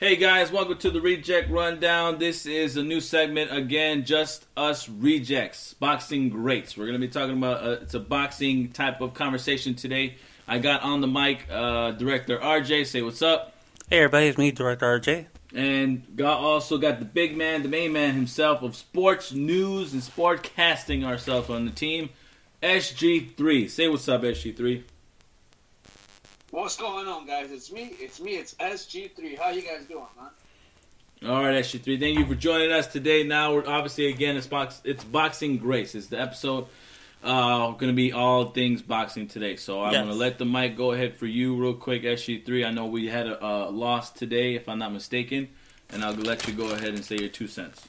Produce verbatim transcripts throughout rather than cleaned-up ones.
Hey guys, welcome to the Reject Rundown. This is a new segment again, Just Us Rejects, boxing greats. We're going to be talking about, uh, it's a boxing type of conversation today. I got on the mic, uh, Director R J, say what's up. Hey everybody, it's me, Director R J. And got, also got the big man, the main man himself of sports news and sportcasting ourselves on the team, S G three. Say what's up, S G three. What's going on, guys? It's me. It's me. It's S G three. How you guys doing, man? All right, S G three. Thank you for joining us today. Now, we're obviously, again, it's, box, it's Boxing Grace. It's the episode uh, going to be all things boxing today. So I'm yes. going to let the mic go ahead for you real quick, S G three. I know we had a, a loss today, if I'm not mistaken, and I'll let you go ahead and say your two cents.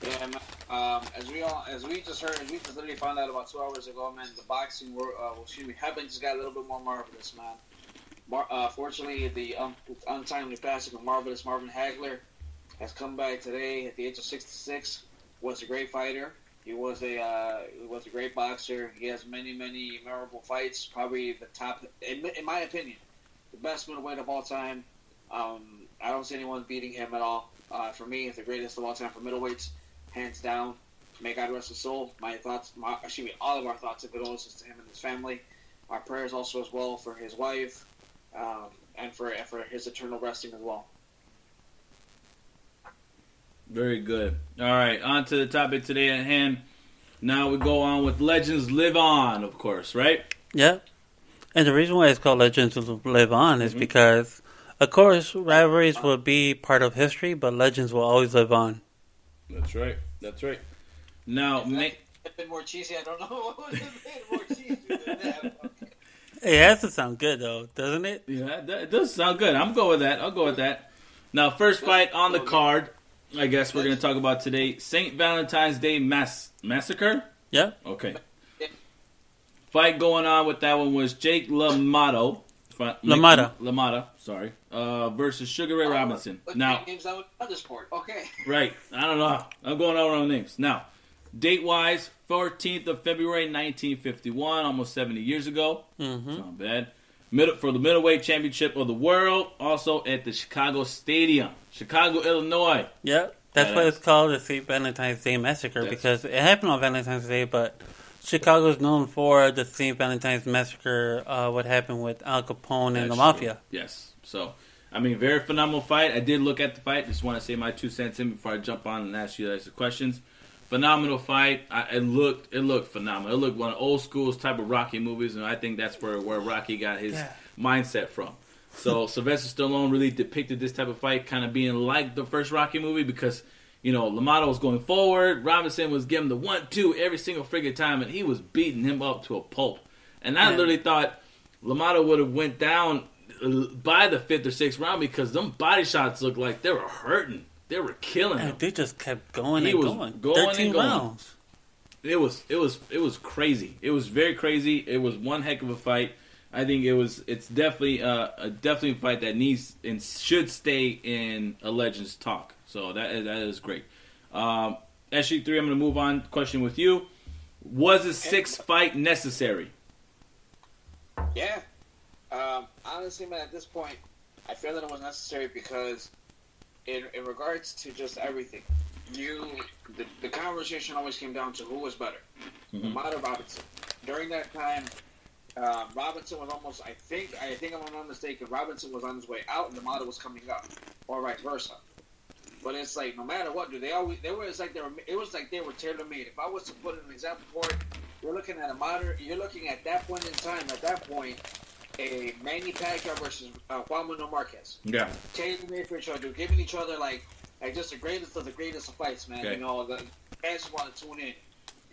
Yeah, man. Um, as we all, as we just heard, as we just literally found out about two hours ago, man, the boxing world, uh, well, excuse me, heaven just got a little bit more marvelous, man. Mar- uh, fortunately, the un- untimely passing of Marvelous Marvin Hagler has come back today at the age of sixty-six. Was a great fighter. He was a uh, he was a great boxer. He has many, many memorable fights. Probably the top, in, in my opinion, the best middleweight of all time. Um, I don't see anyone beating him at all. Uh, for me, it's the greatest of all time for middleweights, hands down. May God rest his soul. My thoughts, my, excuse me, all of our thoughts and condolences to him and his family. Our prayers also as well for his wife. Um, and for and for his eternal resting as well. Very good. All right, on to the topic today at hand. Now we go on with Legends Live On, of course, right? Yeah. And the reason why it's called Legends Live On is mm-hmm. because, of course, rivalries will be part of history, but legends will always live on. That's right. That's right. Now, make it been more cheesy. I don't know what would have been more cheesy than that. It has to sound good, though, doesn't it? Yeah, it does sound good. I'm going with that. I'll go with that. Now, first fight on the card, I guess we're going to talk about today, Saint Valentine's Day Mass- Massacre? Yeah. Okay. Fight going on with that one was Jake LaMotta. LaMotta. LaMotta, sorry. Uh, versus Sugar Ray Robinson. Now, names I would other sport. Okay. Right. I don't know. I'm going over on names. Now, date-wise, fourteenth of February, nineteen fifty-one, almost seventy years ago. Mm-hmm. Not bad. Middle, for the middleweight championship of the world, also at the Chicago Stadium. Chicago, Illinois. Yeah, that's that why is. It's called the Saint Valentine's Day Massacre, yes. because it happened on Valentine's Day, but Chicago is known for the Saint Valentine's Massacre, uh, what happened with Al Capone that's and the Mafia. True. Yes, so, I mean, very phenomenal fight. I did look at the fight. Just want to say my two cents in before I jump on and ask you guys the questions. Phenomenal fight. I, it looked it looked phenomenal. It looked one of old school type of Rocky movies, and I think that's where, where Rocky got his yeah. mindset from. So Sylvester Stallone really depicted this type of fight kind of being like the first Rocky movie because, you know, LaMotta was going forward. Robinson was giving the one two every single friggin' time, and he was beating him up to a pulp. And I yeah. literally thought LaMotta would have went down by the fifth or sixth round because them body shots looked like they were hurting. They were killing him. They just kept going he and was going. going. Thirteen and going. rounds. It was it was it was crazy. It was very crazy. It was one heck of a fight. I think it was. It's definitely uh, a definitely a fight that needs and should stay in a Legends talk. So that that is great. Um, S G three, I'm going to move on. Question with you: was a sixth fight necessary? Yeah. Um, honestly, man, at this point, I feel that it was necessary because. In, in regards to just everything, you the, the conversation always came down to who was better, mm-hmm. LaMotta or Robinson. During that time, uh, Robinson was almost, I think, I think if I'm not mistaken, Robinson was on his way out and LaMotta was coming up, or vice versa. But it's like no matter what, do they always? They were it's like they were. It was like they were tailor made. If I was to put an example for it, you're looking at a modern. You're looking at that point in time. At that point. A Manny Pacquiao versus uh, Juan Manuel Marquez. Yeah. Taking it for each other, giving each other like, like just the greatest of the greatest of fights, man. Okay. You know, the fans want to tune in.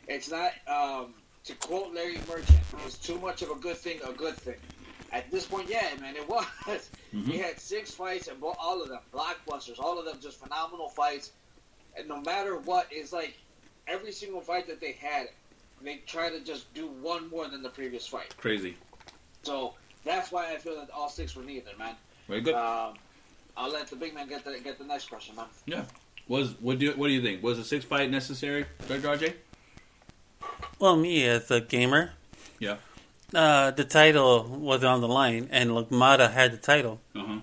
It's not um, to quote Larry Merchant. It's too much of a good thing, a good thing. At this point, yeah, man, it was. Mm-hmm. He had six fights and all of them blockbusters, all of them just phenomenal fights. And no matter what, it's like every single fight that they had, they try to just do one more than the previous fight. Crazy. So. That's why I feel that all six were needed, man. Very good. Um, I'll let the big man get the get the next question, man. Yeah. Was what do you, what do you think? Was a six fight necessary, Doctor R J? Well, me as a gamer, yeah. Uh, the title was on the line, and LaMotta had the title. Uh huh.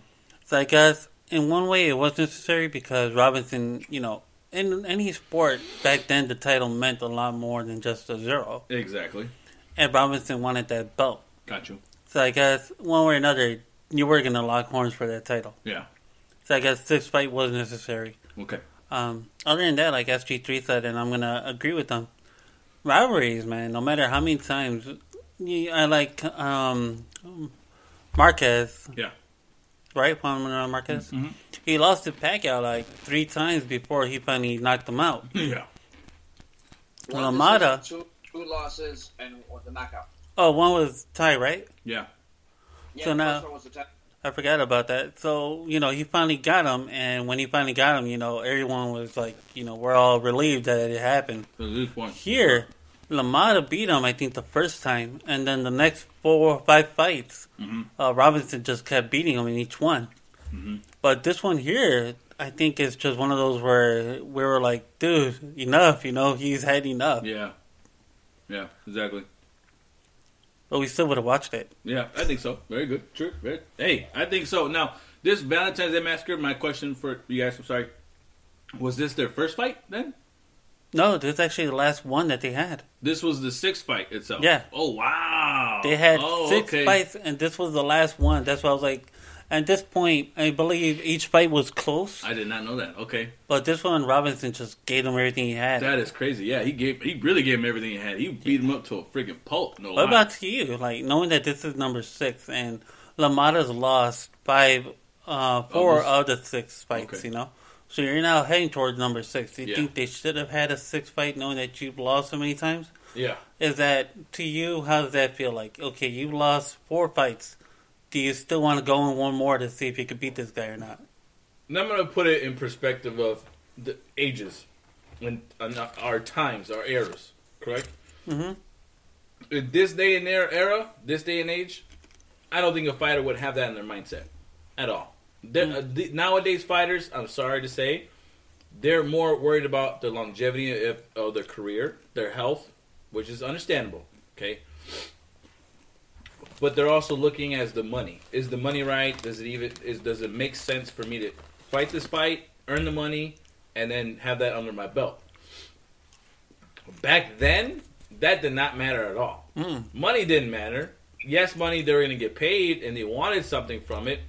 So I guess in one way, it was necessary because Robinson, you know, in any sport back then, the title meant a lot more than just a zero. Exactly. And Robinson wanted that belt. Gotcha. So I guess one way or another, you were going to lock horns for that title. Yeah. So I guess this fight was necessary. Okay. Um, other than that, like S G three said, and I'm going to agree with them, rivalries, man, no matter how many times, I like um, Marquez. Yeah. Right? Juan Manuel Marquez? Mm-hmm. He lost to Pacquiao like three times before he finally knocked him out. Yeah. Well, LaMotta. Two, two losses and the knockout. Oh, one was tie, right? Yeah. Yeah, so the now, first one was a tie. I forgot about that. So, you know, he finally got him, and when he finally got him, you know, everyone was like, you know, we're all relieved that it happened. So this one. Here, LaMotta beat him, I think, the first time, and then the next four or five fights, mm-hmm. uh, Robinson just kept beating him in each one. Mm-hmm. But this one here, I think it's just one of those where we were like, dude, enough, you know, he's had enough. Yeah. Yeah, exactly. But we still would have watched it. Yeah, I think so. Very good. True. Very... Hey, I think so. Now, this Valentine's Day Massacre, my question for you guys, I'm sorry, was this their first fight then? No, this is actually the last one that they had. This was the sixth fight itself? Yeah. Oh, wow. They had oh, six okay. fights, and this was the last one. That's why I was like, at this point, I believe each fight was close. I did not know that. Okay. But this one, Robinson just gave him everything he had. That is crazy. Yeah, he gave he really gave him everything he had. He beat him up to a freaking pulp. No What lie. About to you? Like, knowing that this is number six, and LaMotta's lost five, uh, four Almost. of the six fights, okay. you know? So you're now heading towards number six. Do you yeah. think they should have had a six fight knowing that you've lost so many times? Yeah. Is that, to you, how does that feel like? Okay, you've lost four fights. Do you still want to go in one more to see if you could beat this guy or not? Now I'm going to put it in perspective of the ages and our times, our eras, correct? Mm-hmm. In this day and era, this day and age, I don't think a fighter would have that in their mindset at all. Mm-hmm. Uh, the, nowadays, fighters, I'm sorry to say, they're more worried about the longevity of, of their career, their health, which is understandable, okay? But they're also looking as the money. Is the money right? Does it even is does it make sense for me to fight this fight, earn the money, and then have that under my belt? Back then, that did not matter at all. Mm. Money didn't matter. Yes, money, they were going to get paid, and they wanted something from it.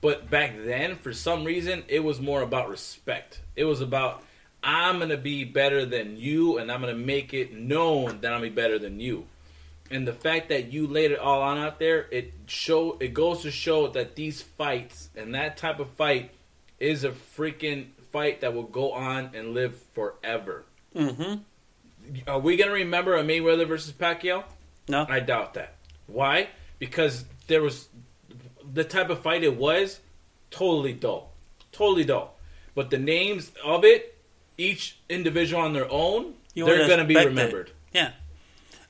But back then, for some reason, it was more about respect. It was about, I'm going to be better than you, and I'm going to make it known that I'm going to be better than you. And the fact that you laid it all on out there, it show it goes to show that these fights and that type of fight is a freaking fight that will go on and live forever. Mm-hmm. Are we going to remember a Mayweather versus Pacquiao? No. I doubt that. Why? Because there was the type of fight it was, totally dull. Totally dull. But the names of it, each individual on their own, you they're going to be remembered. It. Yeah.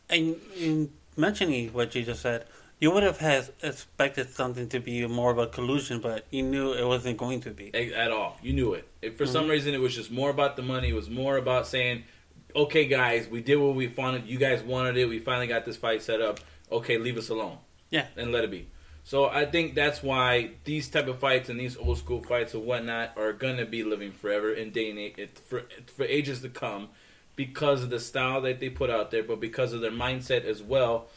And in mentioning what you just said, you would have has expected something to be more of a collusion, but you knew it wasn't going to be. At all. You knew it. If for mm-hmm. some reason, it was just more about the money. It was more about saying, okay, guys, we did what we wanted. You guys wanted it. We finally got this fight set up. Okay, leave us alone. Yeah. And let it be. So I think that's why these type of fights and these old school fights and whatnot are going to be living forever in day and age, for, for ages to come. Because of the style that they put out there, but because of their mindset as well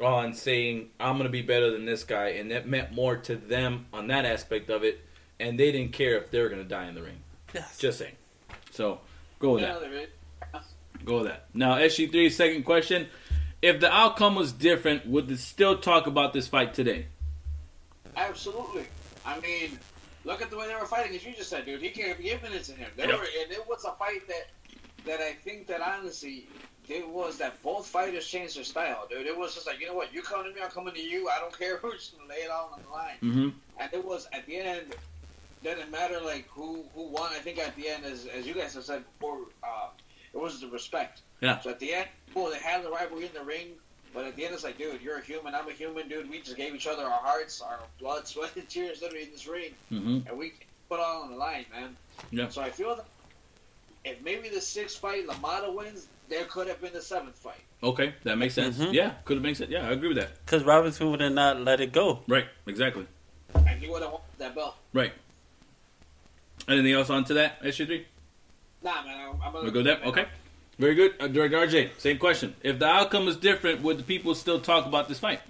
on saying, I'm going to be better than this guy. And that meant more to them on that aspect of it. And they didn't care if they were going to die in the ring. Yes. Just saying. So, go with yeah, that. Go with that. Now, S G three, second question. If the outcome was different, would they still talk about this fight today? Absolutely. I mean, look at the way they were fighting, as you just said, dude. He can't give minutes to him. They yep. were, and it was a fight that... that I think that honestly, it was that both fighters changed their style, dude. It was just like, you know what, you come to me, I'm coming to you. I don't care who's gonna lay it all on the line. Mm-hmm. And it was at the end, didn't matter like who, who won. I think at the end, as as you guys have said before, uh, it was the respect. Yeah. So at the end, well, they had the rivalry in the ring, but at the end, it's like, dude, you're a human, I'm a human, dude. We just gave each other our hearts, our blood, sweat, and tears, literally in this ring, mm-hmm. and we put it all on the line, man. Yeah. So I feel that. If maybe the sixth fight LaMotta wins, there could have been the seventh fight. Okay, that makes sense. Mm-hmm. Yeah, could have made sense. Yeah, I agree with that. Because Robinson would have not let it go. Right, exactly. And he would have won that belt. Right. Anything else on to that, S G three? Nah, man. I'm we'll go there? Okay. Now. Very good. Uh, Director R J, same question. If the outcome was different, would the people still talk about this fight?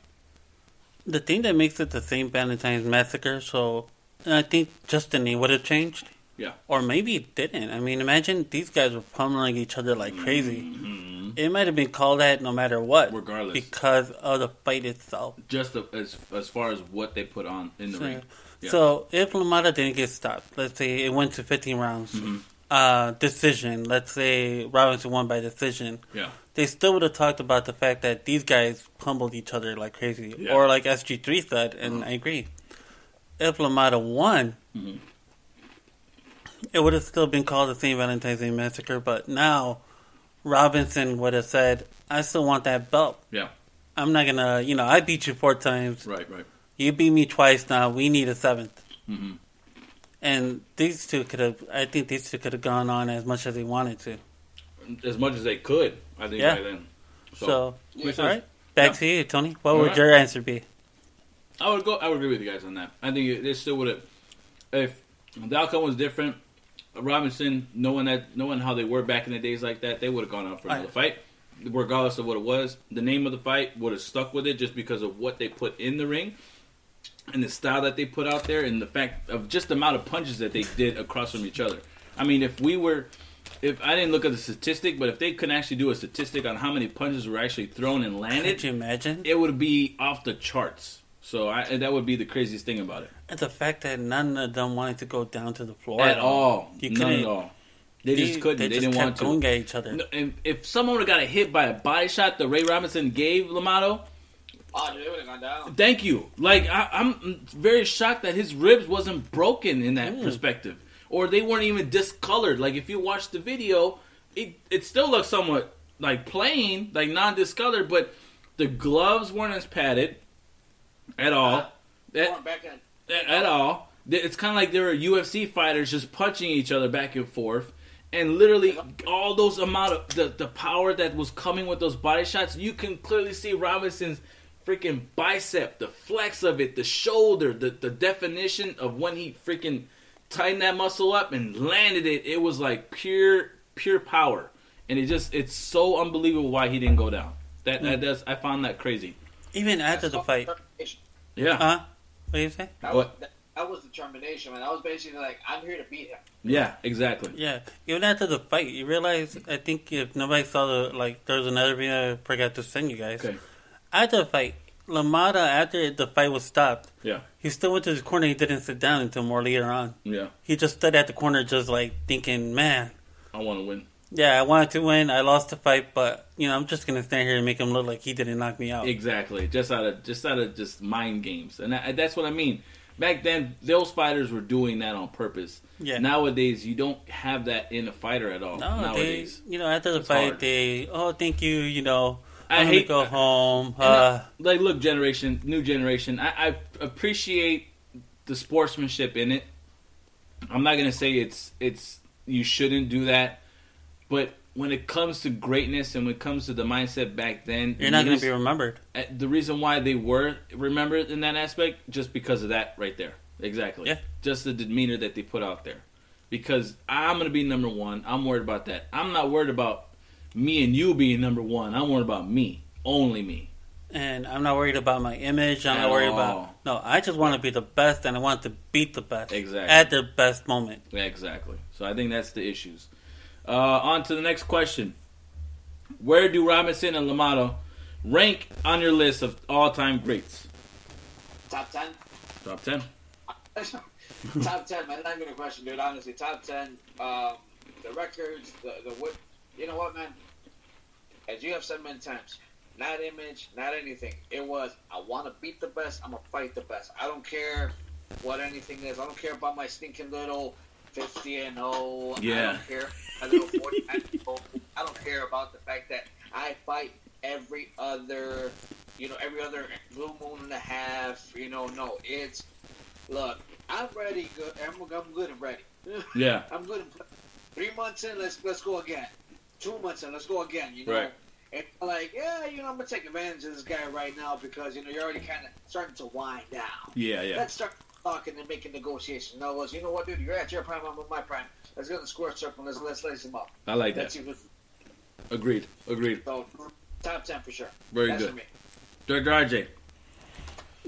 The thing that makes it the Saint Valentine's Massacre, so I think just the name would have changed. Yeah. Or maybe it didn't. I mean, imagine these guys were pummeling each other like crazy. Mm-hmm. It might have been called that no matter what. Regardless. Because of the fight itself. Just the, as as far as what they put on in the sure. ring. Yeah. So, if LaMotta didn't get stopped, let's say it went to fifteen rounds. Mm-hmm. Uh, decision. Let's say Robinson won by decision. Yeah. They still would have talked about the fact that these guys pummeled each other like crazy. Yeah. Or like S G three said, and mm-hmm. I agree. If LaMotta won... Mm-hmm. It would have still been called the Saint Valentine's Day Massacre, but now Robinson would have said, I still want that belt. Yeah. I'm not going to, you know, I beat you four times. Right, right. You beat me twice now. We need a seventh. Mm-hmm. And these two could have, I think these two could have gone on as much as they wanted to. As much as they could, I think, yeah. by then. So, so yeah. all right. Back yeah. to you, Tony. What all would right. your answer be? I would go, I would agree with you guys on that. I think they still would have, if the outcome was different, Robinson, knowing that, knowing how they were back in the days like that, they would have gone out for another right. fight, regardless of what it was. The name of the fight would have stuck with it just because of what they put in the ring and the style that they put out there and the fact of just the amount of punches that they did across from each other. I mean, if we were, if I didn't look at the statistic, but if they could actually do a statistic on how many punches were actually thrown and landed, could you imagine? It would be off the charts. So I, that would be the craziest thing about it. And the fact that none of them wanted to go down to the floor. At all. You none at all. They, they just couldn't. They, they just didn't want to. They just kept going at each other. No, and if someone would have got a hit by a body shot that Ray Robinson gave LaMotta. Oh, dude, they would have gone down. Thank you. Like, I, I'm very shocked that his ribs wasn't broken in that mm. perspective. Or they weren't even discolored. Like, if you watch the video, it, it still looks somewhat, like, plain. Like, non-discolored. But the gloves weren't as padded. At all. Uh, at, back in. At, at all. It's kind of like there were U F C fighters just punching each other back and forth. And literally all those amount of... The, the power that was coming with those body shots. You can clearly see Robinson's freaking bicep. The flex of it. The shoulder. The, the definition of when he freaking tightened that muscle up and landed it. It was like pure, pure power. And it just... It's so unbelievable why he didn't go down. That, mm. that that's, I found that crazy. Even after the fight... Yeah. Huh? What do you say? That was, that, that was determination, man. I was basically like, I'm here to beat him. Yeah, exactly. Yeah. Even after the fight, you realize, I think if nobody saw the, like, there was another video I forgot to send you guys. Okay. After the fight, LaMotta, after the fight was stopped, yeah, he still went to his corner. He didn't sit down until more later on. Yeah. He just stood at the corner just, like, thinking, man. I want to win. Yeah, I wanted to win. I lost the fight, but you know, I'm just gonna stand here and make him look like he didn't knock me out. Exactly, just out of just out of just mind games, and I, that's what I mean. Back then, those fighters were doing that on purpose. Yeah. Nowadays, you don't have that in a fighter at all. No, nowadays, they, you know, after the fight, hard. they oh, thank you. You know, I I'm hate, gonna go home. Uh, uh, like, look, generation, new generation. I, I appreciate the sportsmanship in it. I'm not gonna say it's it's you shouldn't do that. But when it comes to greatness and when it comes to the mindset back then... You're not going to be remembered. The reason why they were remembered in that aspect, just because of that right there. Exactly. Yeah. Just the demeanor that they put out there. Because I'm going to be number one. I'm worried about that. I'm not worried about me and you being number one. I'm worried about me. Only me. And I'm not worried about my image. I'm at not worried all. about... No, I just want to be the best and I want to beat the best. Exactly. At the best moment. Yeah, exactly. So I think that's the issues. Uh, on to the next question. Where do Robinson and LaMotta rank on your list of all-time greats? Top ten. Top ten. Top ten, man. Not even a question, dude. Honestly, top ten. Um, the records, the the what? You know what, man? As you have said many times, not image, not anything. It was, I want to beat the best. I'm gonna fight the best. I don't care what anything is. I don't care about my stinking little fifty and oh. Yeah. I don't care. I don't care about the fact that I fight every other, you know, every other blue moon and a half. You know, no, it's look. I'm ready. Good. I'm, I'm good and ready. Yeah. I'm good. And, three months in, let's let's go again. Two months in, let's go again. You know, right. And like, yeah, you know, I'm gonna take advantage of this guy right now because you know you're already kind of starting to wind down. Yeah, yeah. Let's start talking and making negotiations. No, it was, you know what, dude, you're at your prime, I'm at my prime. Let's go to the square circle and let's, let's lace them up. I like that. Agreed. Agreed. So, top ten for sure. Very That's good. Doctor R J.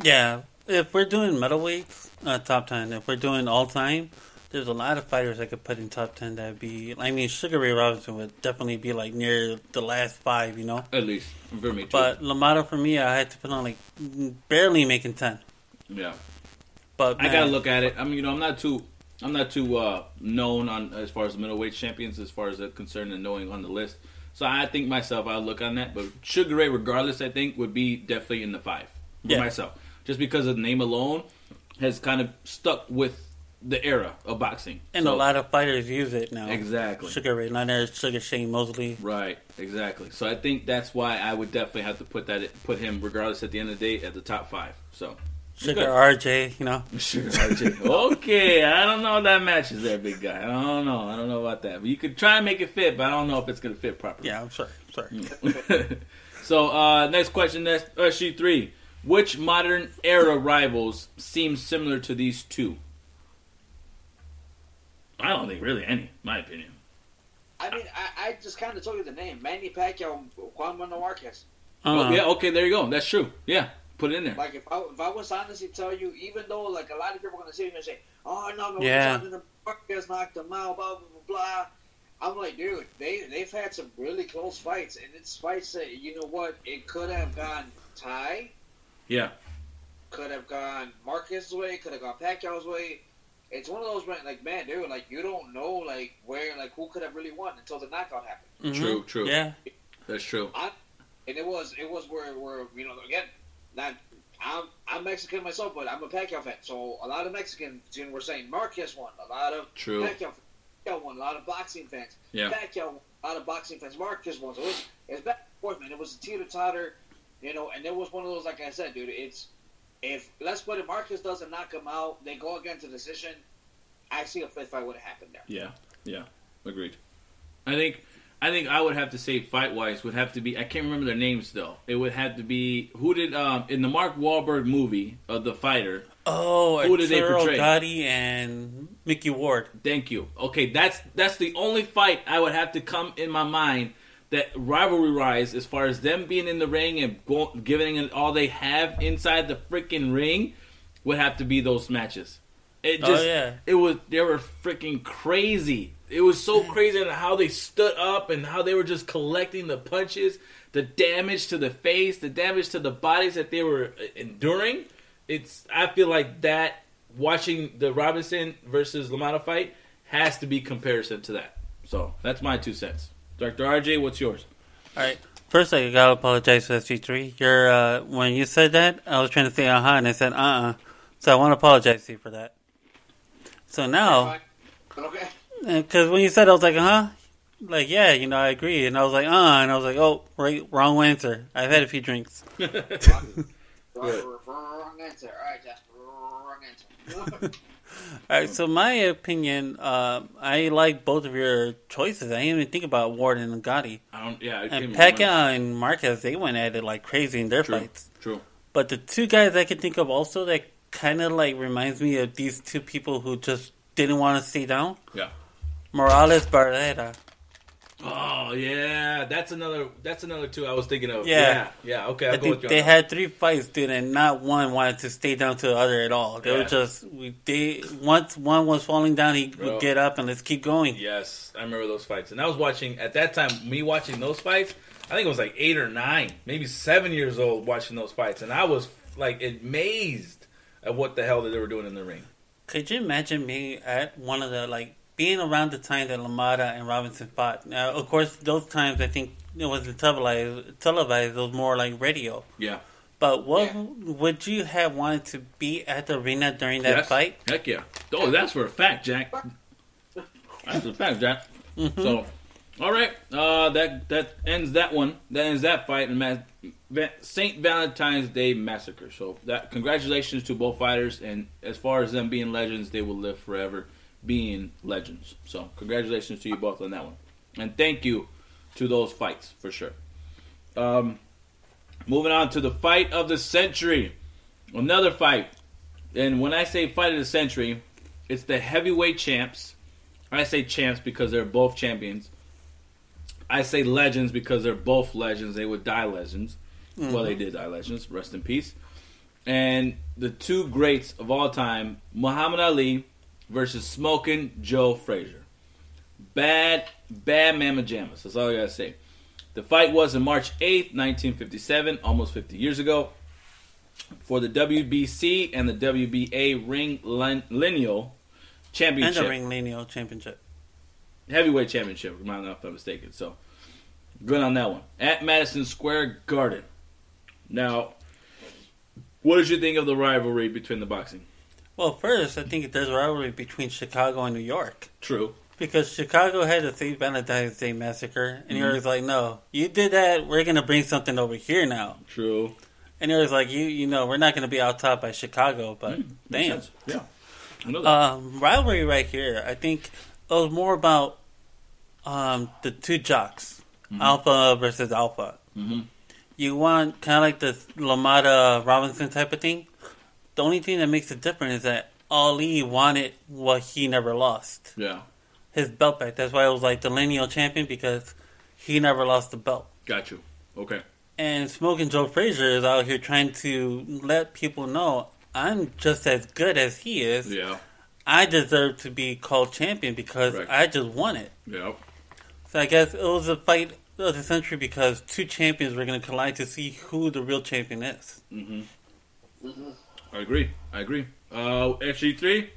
Yeah. If we're doing middleweights, uh, top ten. If we're doing all time, there's a lot of fighters I could put in top ten that'd be. I mean, Sugar Ray Robinson would definitely be like near the last five, you know. At least for me too. But LaMotta for me, I had to put on like barely making ten. Yeah. But man, I gotta look at it. I mean, you know, I'm not too, I'm not too uh, known on as far as middleweight champions as far as they're concerned and knowing on the list. So I think myself, I'll look on that. But Sugar Ray, regardless, I think would be definitely in the five for yeah. myself. Just because of the name alone has kind of stuck with the era of boxing. And so, a lot of fighters use it now. Exactly. Sugar Ray Leonard, Sugar Shane Mosley. Right, exactly. So I think that's why I would definitely have to put that put him, regardless at the end of the day, at the top five. So Sugar R J, you know. Sugar R J. Okay, I don't know if that matches there, big guy. I don't know. I don't know about that. But you could try and make it fit, but I don't know if it's going to fit properly. Yeah, I'm sorry. I'm sorry. So uh, next question, next, uh, sheet three. Which modern era rivals seem similar to these two? I don't think really any, in my opinion. I mean, I, I just kind of told you the name. Manny Pacquiao, Juan Manuel Marquez. Uh-huh. Oh, yeah, okay, there you go. That's true. Yeah, put it in there. Like, if I, if I was honestly tell you, even though, like, a lot of people are going to sit here and say, oh, no, no, yeah. Marquez knocked him out, blah, blah, blah, blah. I'm like, dude, they, they've had some really close fights, and it's fights that, you know what, it could have gone tie. Yeah. Could have gone Marquez's way, could have gone Pacquiao's way. It's one of those, like, man, dude, like, you don't know, like, where, like, who could have really won until the knockout happened. Mm-hmm. True, true. Yeah. That's true. I, and it was, it was where, where, you know, again, not, I'm, I'm Mexican myself, but I'm a Pacquiao fan. So a lot of Mexicans were saying Marquez won. A lot of true. Pacquiao, Pacquiao won. A lot of boxing fans. Yeah. Pacquiao won. A lot of boxing fans. Marquez won. So it was, it was back and forth, man. It was a teeter-totter. You know, and it was one of those, like I said, dude, it's, if, let's put it, Marquez doesn't knock him out, they go against a decision, I see a fifth fight would have happened there. Yeah, yeah, agreed. I think I think I would have to say fight-wise would have to be, I can't remember their names, though. It would have to be, who did, um, in the Mark Wahlberg movie of The Fighter, oh, who did they portray? Gatti and Mickey Ward. Thank you. Okay, that's that's the only fight I would have to come in my mind that rivalry rise as far as them being in the ring and go, giving it all they have inside the freaking ring would have to be those matches. It just, oh, yeah. It was, they were freaking crazy. It was so crazy on how they stood up and how they were just collecting the punches, the damage to the face, the damage to the bodies that they were enduring. It's, I feel like that, watching the Robinson versus LaMotta fight has to be comparison to that. So that's my two cents. Doctor R J, what's yours? All right. First, I got to apologize for S G three. You're, uh, when you said that, I was trying to say uh-huh, and I said uh-uh. So I want to apologize to you for that. So now, okay. Because when you said it, I was like, uh-huh. Like, yeah, you know, I agree. And I was like, uh-uh. And I was like, oh, right, wrong answer. I've had a few drinks. wrong, wrong answer. All right, Jasper, wrong answer. All right, so my opinion, uh, I like both of your choices. I didn't even think about Ward and Gotti. I don't, yeah, it and Pacquiao and Marquez, they went at it like crazy in their true, fights. True. But the two guys I can think of also that kind of like reminds me of these two people who just didn't want to stay down. Yeah. Morales Barrera. Oh yeah, that's another. That's another two I was thinking of. Yeah, yeah. yeah. Okay, I'll I go think with you. They had three fights, dude, and not one wanted to stay down to the other at all. They yeah. were just they once one was falling down, he Bro. would get up and let's keep going. Yes, I remember those fights, and I was watching at that time. Me watching those fights, I think it was like eight or nine, maybe seven years old watching those fights, and I was like amazed at what the hell that they were doing in the ring. Could you imagine me at one of the like? Being around the time that LaMotta and Robinson fought. Now, of course, those times, I think, it wasn't televised. Televised, it was more like radio. Yeah. But what yeah. would you have wanted to be at the arena during that yes. fight? Heck yeah. Oh, that's for a fact, Jack. That's a fact, Jack. Mm-hmm. So, all right. Uh, that that ends that one. That ends that fight. And Saint Valentine's Day Massacre. So, that congratulations to both fighters. And as far as them being legends, they will live forever. Being legends. So, congratulations to you both on that one. And thank you to those fights, for sure. Um, moving on to the fight of the century. Another fight. And when I say fight of the century, it's the heavyweight champs. I say champs because they're both champions. I say legends because they're both legends. They would die legends. Mm-hmm. Well, they did die legends. Rest in peace. And the two greats of all time, Muhammad Ali versus Smoking Joe Frazier. Bad, bad mamma jammas. That's all I gotta say. The fight was on March eighth, nineteen fifty-seven, almost fifty years ago, for the W B C and the W B A Ring Lineal Championship. And the Ring Lineal Championship. Heavyweight Championship, if I'm not mistaken. So, good on that one. At Madison Square Garden. Now, what did you think of the rivalry between the boxing? Well, first, I think there's a rivalry between Chicago and New York. True. Because Chicago had the Saint Valentine's Day Massacre, and mm-hmm. New York's like, no, you did that, we're going to bring something over here now. True. And New York's like, you you know, we're not going to be out top by Chicago, but mm, damn. Yeah. I know that. Um, rivalry right here, I think it was more about um, the two jocks, mm-hmm. Alpha versus Alpha. Mm-hmm. You want kind of like the LaMotta Robinson type of thing. The only thing that makes it different is that Ali wanted what he never lost. Yeah. His belt back. That's why it was like the lineal champion, because he never lost the belt. Got you. Okay. And Smoking Joe Frazier is out here trying to let people know, I'm just as good as he is. Yeah. I deserve to be called champion because Correct. I just won it. Yeah. So I guess it was a fight of the century because two champions were going to collide to see who the real champion is. Mm-hmm. I agree. I agree. Uh, F G three?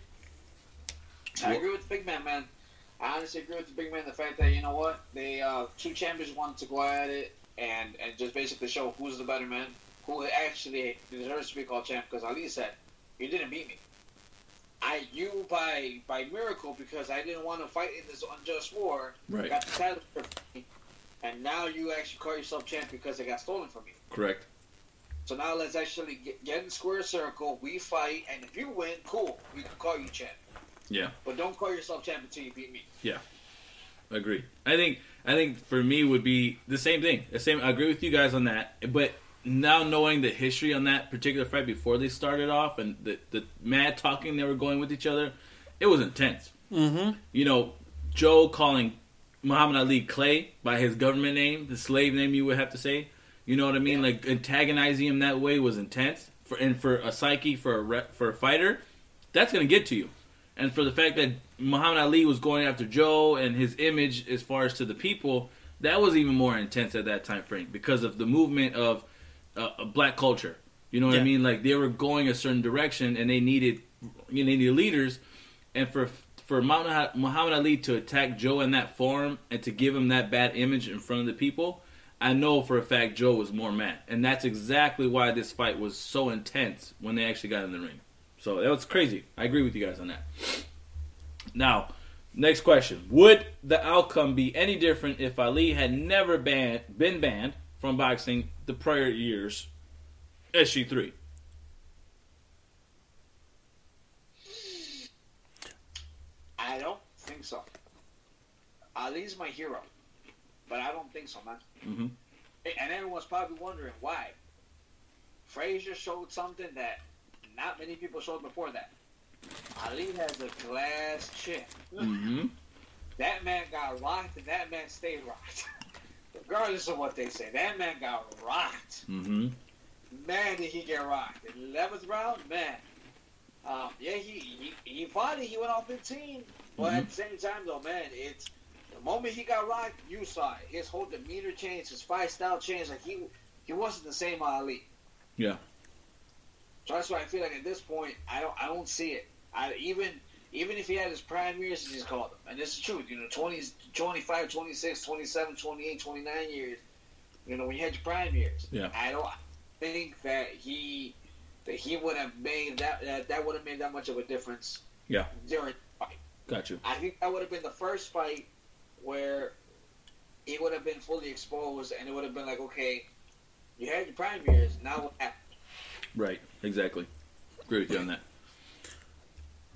I agree with the big man, man. I honestly agree with the big man, the fact that, you know what, they uh, two champions wanted to go at it and, and just basically show who's the better man, who actually deserves to be called champ, because Ali said, you didn't beat me. I, you by by miracle, because I didn't want to fight in this unjust war, right. Got the title for me, and now you actually call yourself champ because it got stolen from you. Correct. So now let's actually get, get in square circle, we fight, and if you win, cool, we can call you champ. Yeah, but don't call yourself champion until you beat me. Yeah, I agree. I think I think for me would be the same thing. The same. I agree with you guys on that. But now knowing the history on that particular fight before they started off and the the mad talking they were going with each other, it was intense. Mm-hmm. You know, Joe calling Muhammad Ali Clay by his government name, the slave name you would have to say. You know what I mean? Yeah. Like antagonizing him that way was intense. For and for a psyche for a re, for a fighter, that's gonna get to you. And for the fact that Muhammad Ali was going after Joe and his image as far as to the people, that was even more intense at that time frame because of the movement of uh, black culture. You know what yeah. I mean? Like they were going a certain direction and they needed you know, they needed leaders. And for for Muhammad Ali to attack Joe in that form and to give him that bad image in front of the people, I know for a fact Joe was more mad. And that's exactly why this fight was so intense when they actually got in the ring. So that was crazy. I agree with you guys on that. Now, next question. Would the outcome be any different if Ali had never banned, been banned from boxing the prior years? S G three. I don't think so. Ali's my hero. But I don't think so, man. Mm-hmm. And everyone's probably wondering why. Frazier showed something that not many people showed before that. Ali has a glass chin. Mm-hmm. That man got rocked, and that man stayed rocked. Regardless of what they say, that man got rocked. Mm-hmm. Man, did he get rocked. In the eleventh round, man. Um, yeah, he, he, he fought it. He went off fifteen. But mm-hmm. at the same time, though, man, it's the moment he got rocked, you saw it. His whole demeanor changed. His fight style changed. Like he, he wasn't the same Ali. Yeah. So that's why I feel like at this point, I don't, I don't see it. I, even, even if he had his prime years, as he's called them, and this is true, you know, twenty, twenty-five, twenty-six, twenty-seven, twenty-eight, twenty-nine years, you know, when you had your prime years. Yeah. I don't think that he, that he would have made that, that, that would have made that much of a difference. Yeah. During the fight. Got you. I think that would have been the first fight where he would have been fully exposed, and it would have been like, okay, you had your prime years, now what happened? Right, exactly. Agree with you on that.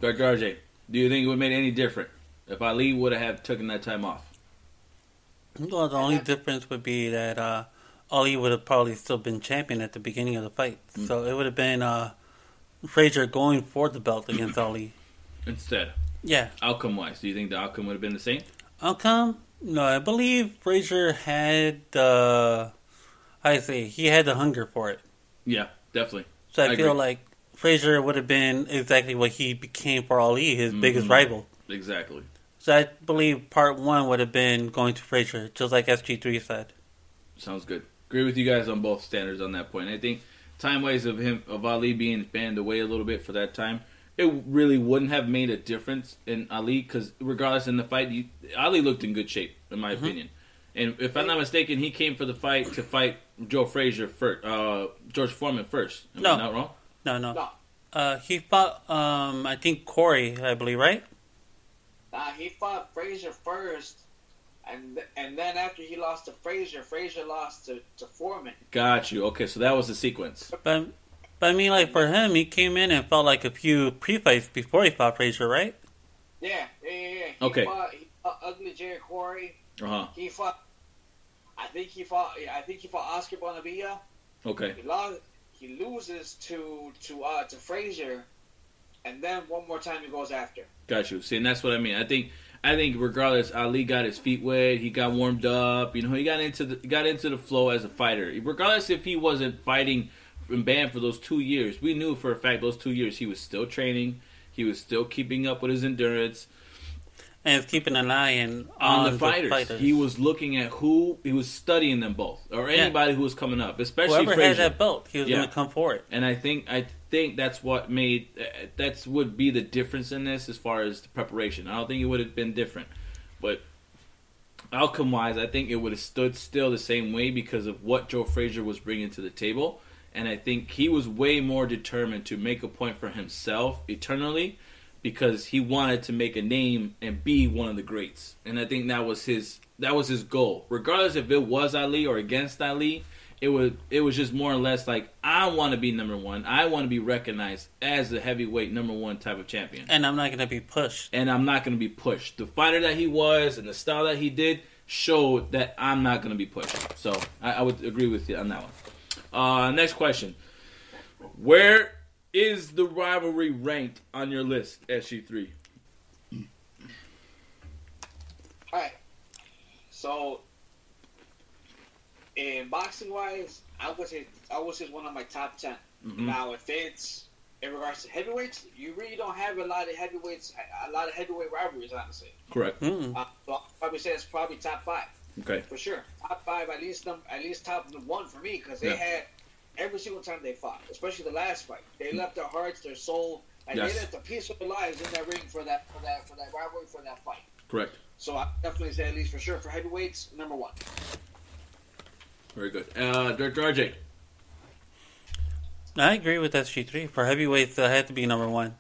Doctor R J, do you think it would have made any difference if Ali would have taken that time off? Well, the only difference would be that uh, Ali would have probably still been champion at the beginning of the fight. Mm-hmm. So it would have been uh, Frazier going for the belt against Ali. Instead. Yeah. Outcome-wise, do you think the outcome would have been the same? Outcome? No, I believe Frazier had the... Uh, I say, he had the hunger for it. Yeah, definitely. So I, I feel agree. like Frazier would have been exactly what he became for Ali, his mm-hmm. biggest rival. Exactly. So I believe part one would have been going to Frazier, just like S G three said. Sounds good. Agree with you guys on both standards on that point. I think time-wise of him of Ali being banned away a little bit for that time, it really wouldn't have made a difference in Ali because regardless in the fight, you, Ali looked in good shape in my mm-hmm. opinion. And if I'm not mistaken, he came for the fight to fight Joe Frazier first, uh, George Foreman first. Am no. I not wrong? No, no. no. Uh, he fought, um, I think, Corey, I believe, right? Nah, he fought Frazier first. And and then after he lost to Frazier, Frazier lost to, to Foreman. Got you. Okay, so that was the sequence. But, but I mean, like, for him, he came in and fought, like, a few pre-fights before he fought Frazier, right? Yeah, yeah, yeah. yeah. He okay. Fought, he fought Ugly Jerry Quarry. Uh-huh. He fought, I think he fought, yeah, I think he fought Oscar Bonavilla. Okay. He lost, he loses to, to, uh, to Frazier, and then one more time he goes after. Got you. See, and that's what I mean. I think... I think regardless, Ali got his feet wet. He got warmed up. You know, he got into the got into the flow as a fighter. Regardless if he wasn't fighting and banned for those two years, we knew for a fact those two years he was still training. He was still keeping up with his endurance and keeping an eye in, on, on the, fighters. the fighters. He was looking at who he was studying them both, or anybody yeah. who was coming up, especially whoever Frazier. Had that belt. He was yeah. going to come for it. And I think I. think that's what made that's would be the difference in this as far as the preparation. I don't think it would have been different, but outcome wise I think it would have stood still the same way because of what Joe Frazier was bringing to the table, and I think he was way more determined to make a point for himself eternally because he wanted to make a name and be one of the greats. And I think that was his that was his goal, regardless if it was Ali or against Ali. It was it was just more or less like, I want to be number one. I want to be recognized as the heavyweight number one type of champion. And I'm not going to be pushed. And I'm not going to be pushed. The fighter that he was and the style that he did showed that I'm not going to be pushed. So I, I would agree with you on that one. Uh, next question. Where is the rivalry ranked on your list, S G three? All right. So... in boxing wise, I would say I would say it's one of my top ten. Mm-hmm. Now, if it's in regards to heavyweights, you really don't have a lot of heavyweights, a lot of heavyweight rivalries, honestly. Correct. Mm-hmm. Uh, so I would say it's probably top five. Okay. For sure, top five, at least them, at least top one for me, because they yeah. had every single time they fought, especially the last fight, they mm-hmm. left their hearts, their soul, and yes. they left a piece of their lives in that ring for that for that for that rivalry, for that fight. Correct. So I definitely say at least for sure for heavyweights, number one. Very good. Uh, Director R J. I agree with S G three. For heavyweights, I had to be number one.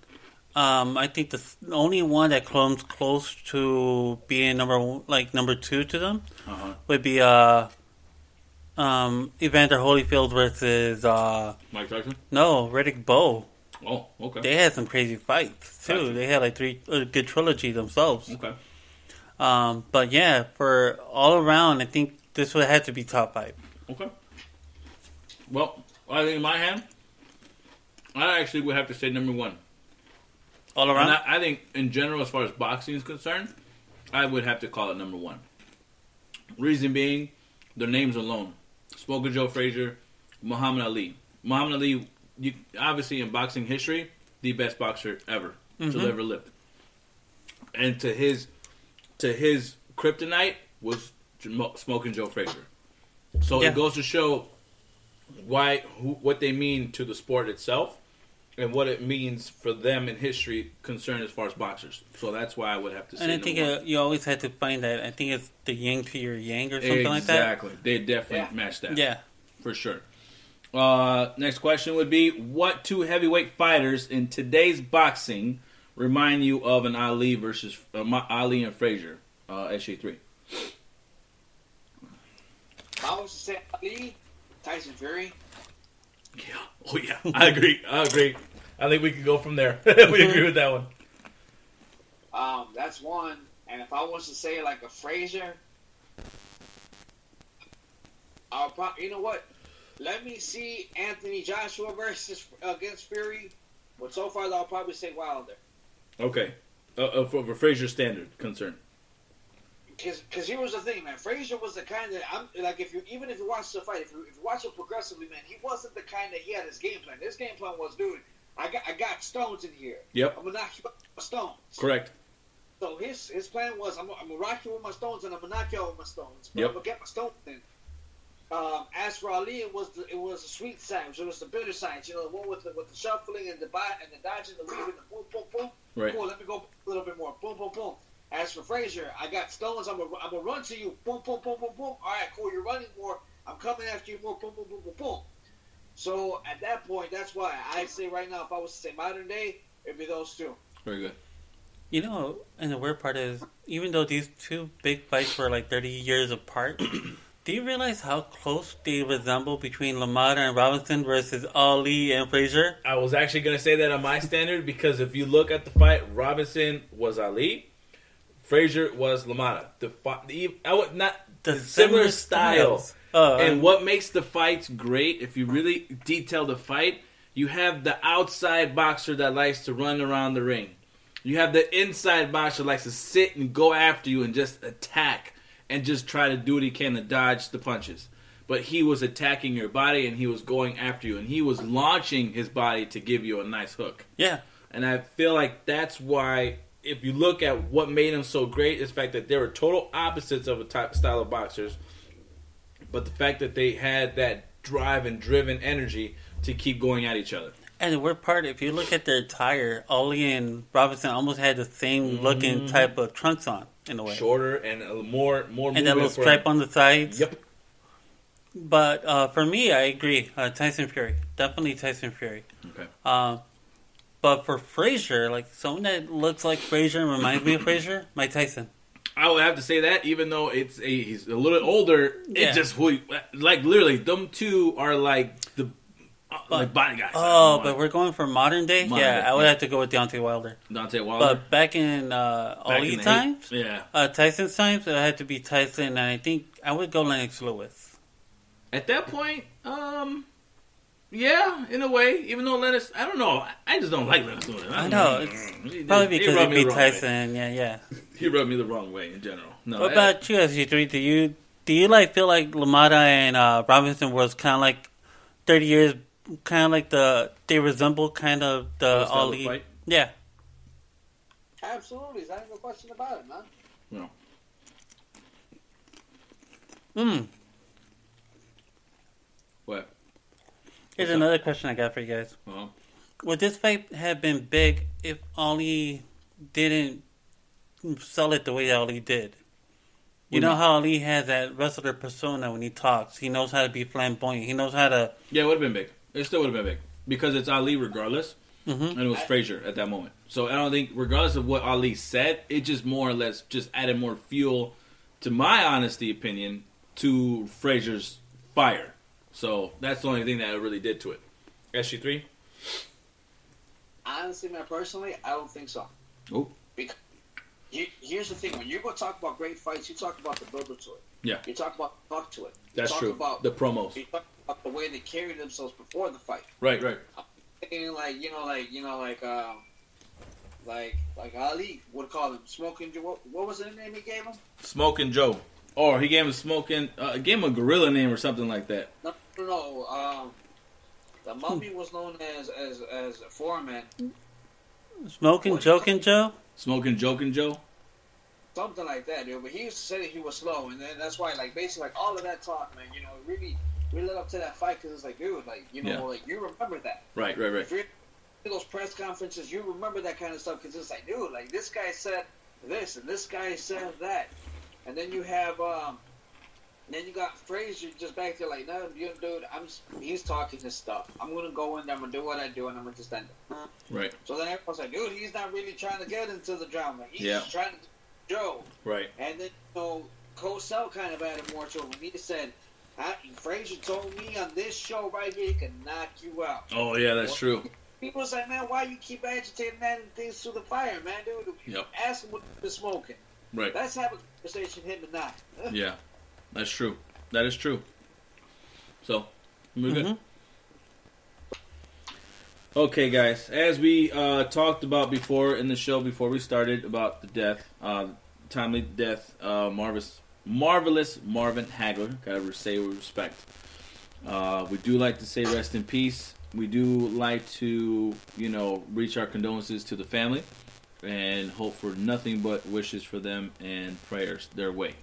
Um, I think the only one that comes close to being number one, like number two to them uh-huh. would be uh, um, Evander Holyfield versus... Uh, Mike Tyson? No, Riddick Bowe. Oh, okay. They had some crazy fights, too. Gotcha. They had like three a good trilogy themselves. Okay. Um, but yeah, for all around, I think this would have to be top five. Okay. Well, I think in my hand, I actually would have to say number one. All around? And I, I think in general, as far as boxing is concerned, I would have to call it number one. Reason being, their names alone. Smoking Joe Frazier, Muhammad Ali. Muhammad Ali, you, obviously in boxing history, the best boxer ever mm-hmm. to ever live. And to his, to his kryptonite was Smoking Joe Frazier. So yeah. it goes to show why who, what they mean to the sport itself and what it means for them in history concerned as far as boxers. So that's why I would have to say and I think uh, you always had to find that. I think it's the yin to your yang or something exactly. like that. Exactly. They definitely yeah. match that. Yeah. For sure. Uh, next question would be, what two heavyweight fighters in today's boxing remind you of an Ali versus uh, Ali and Frazier? Uh, S G three. I was to say Ali, Tyson Fury. Yeah. Oh, yeah. I agree. I agree. I think we could go from there. we agree with that one. Um, that's one. And if I was to say, like, a Frazier, I'll probably, you know what? Let me see Anthony Joshua versus against Fury But so far, I'll probably say Wilder. Okay. Uh, uh, for, for Frazier's standard concern. Because cause here's the thing, man. Frazier was the kind that, I'm like, if you even if you watch the fight, if you, if you watch it progressively, man, he wasn't the kind that he had his game plan. His game plan was, dude, I got I got stones in here. Yep. I'm going to knock you out with my stones. Correct. So his his plan was, I'm, I'm going to rock you with my stones, and I'm going to knock you out with my stones. But yep. I'm going to get my stones in. Um, as for Ali, it was the, it was the sweet science, it was the bitter science, you know, the one with the with the shuffling and the bite and the dodging, the weaving, the boom, boom, boom. Right. Cool, let me go a little bit more. Boom, boom, boom. As for Frazier, I got stones. I'm gonna I'm gonna run to you. Boom, boom, boom, boom, boom. All right, cool. You're running more. I'm coming after you more. Boom, boom, boom, boom, boom. So at that point, that's why I say right now, if I was to say modern day, it'd be those two. Very good. You know, and the weird part is, even though these two big fights were like thirty years apart. Do you realize how close they resemble between LaMotta and Robinson versus Ali and Frazier? I was actually going to say that on my standard because if you look at the fight, Robinson was Ali, Frazier was LaMotta. The the I would not the, the similar, similar styles. Uh, and what makes the fights great, if you really detail the fight, you have the outside boxer that likes to run around the ring. You have the inside boxer that likes to sit and go after you and just attack. And just try to do what he can to dodge the punches. But he was attacking your body and he was going after you. And he was launching his body to give you a nice hook. Yeah. And I feel like that's why, if you look at what made him so great, is the fact that they were total opposites of a type style of boxers. But the fact that they had that drive and driven energy to keep going at each other. And the weird part, if you look at their attire, Ollie and Robinson almost had the same looking mm-hmm. type of trunks on. In a way. Shorter and more, more. And that little stripe for... on the sides. Yep. But uh, for me, I agree. Uh, Tyson Fury, definitely Tyson Fury. Okay. Uh, but for Frazier, like someone that looks like Frazier and reminds me of Frazier, Mike Tyson. I would have to say that, even though it's a, he's a little older, yeah. It just like literally them two are like the uh, but, like body guys. Oh, but we're going for modern day. Modern yeah, day. I would have to go with Deontay Wilder. Deontay Wilder. But back in uh, back Ollie in times, eight. yeah, uh, Tyson's times, it had to be Tyson, and I think I would go Lennox Lewis. At that point, um, yeah, in a way, even though Lennox, I don't know, I just don't like Lennox Lewis. I, I know, mean, it's he, probably because it beat Tyson. Way. Yeah, yeah. He rubbed me the wrong way in general. No. What I, about you, S G three? Do you do you like feel like LaMotta and uh, Robinson was kind of like thirty years? Kind of like the they resemble kind of the Ali, yeah. Absolutely, there's no question about it, man. No. Hmm. What? Here's What's another up? question I got for you guys. Uh-huh. Would this fight have been big if Ali didn't sell it the way Ali did? You know how Ali has that wrestler persona when he talks. He knows how to be flamboyant. He knows how to. Yeah, it would have been big. It still would have been big. Because it's Ali regardless. Mm-hmm. And it was Frazier at that moment. So I don't think, regardless of what Ali said, it just more or less just added more fuel, to my honest opinion, to Frazier's fire. So that's the only thing that it really did to it. S G three? Honestly, man, personally, I don't think so. Oh. Because you, here's the thing. When you go talk about great fights, you talk about the builder to it. Yeah. You talk about the talk to it. You that's talk true. About the promos. You talk about the way they carry themselves before the fight. Right, right. I'm thinking like, you know, like, you know, like, um, like, like Ali would call him Smoking Joe. What, what was the name he gave him? Smoking Joe. Or he gave him Smoking, uh, gave him a gorilla name or something like that. No, no, no. Um, the mummy was known as, as, as a foreman. Smoking, Joking Joe? Smoking, Joking Joe? Something like that, dude. But he used to say that he was slow, and then that's why, like, basically, like, all of that talk, man, you know, really, really led up to that fight, because it's like, dude, like, you know, yeah. like, you remember that. Right, right, right. If you're in those press conferences, you remember that kind of stuff, because it's like, dude, like, this guy said this, and this guy said that. And then you have, um, then you got Frazier just back there, like, no, dude, I'm just, he's talking this stuff. I'm going to go in there, I'm going to do what I do, and I'm going to just end it. Right. So then everyone's like, dude, he's not really trying to get into the drama. He's yeah. just trying to Joe. Right. And then, you know, Cosell kind of added more to it when he said, I, Frazier told me on this show right here, he can knock you out. Oh, yeah, that's well, true. People was like, man, why you keep agitating that and things through the fire, man, dude? Yep. Ask him what he's been smoking. Right. Let's have a conversation, him and I. Yeah, that's true. That is true. So, we're mm-hmm. good. Okay, guys, as we uh, talked about before in the show, before we started, about the death, uh, timely death, uh, Marvelous, Marvelous Marvin Hagler. Gotta say with respect. Uh, we do like to say rest in peace. We do like to, you know, reach our condolences to the family and hope for nothing but wishes for them and prayers their way.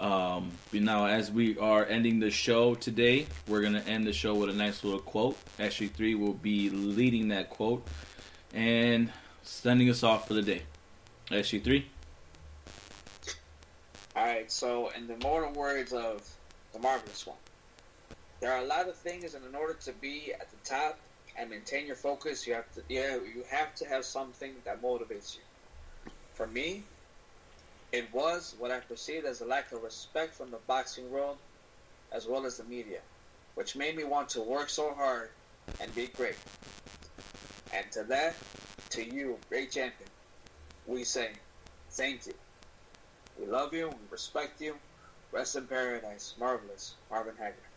Um, now, as we are ending the show today, we're going to end the show with a nice little quote. S G three will be leading that quote and sending us off for the day. S G three. Alright, so in the immortal words of the Marvelous one, there are a lot of things, and in order to be at the top and maintain your focus, you have to, yeah, you have to have something that motivates you. For me, it was what I perceived as a lack of respect from the boxing world as well as the media, which made me want to work so hard and be great. And to that, to you, great champion, we say thank you. We love you, we respect you. Rest in paradise, Marvelous Marvin Hagler.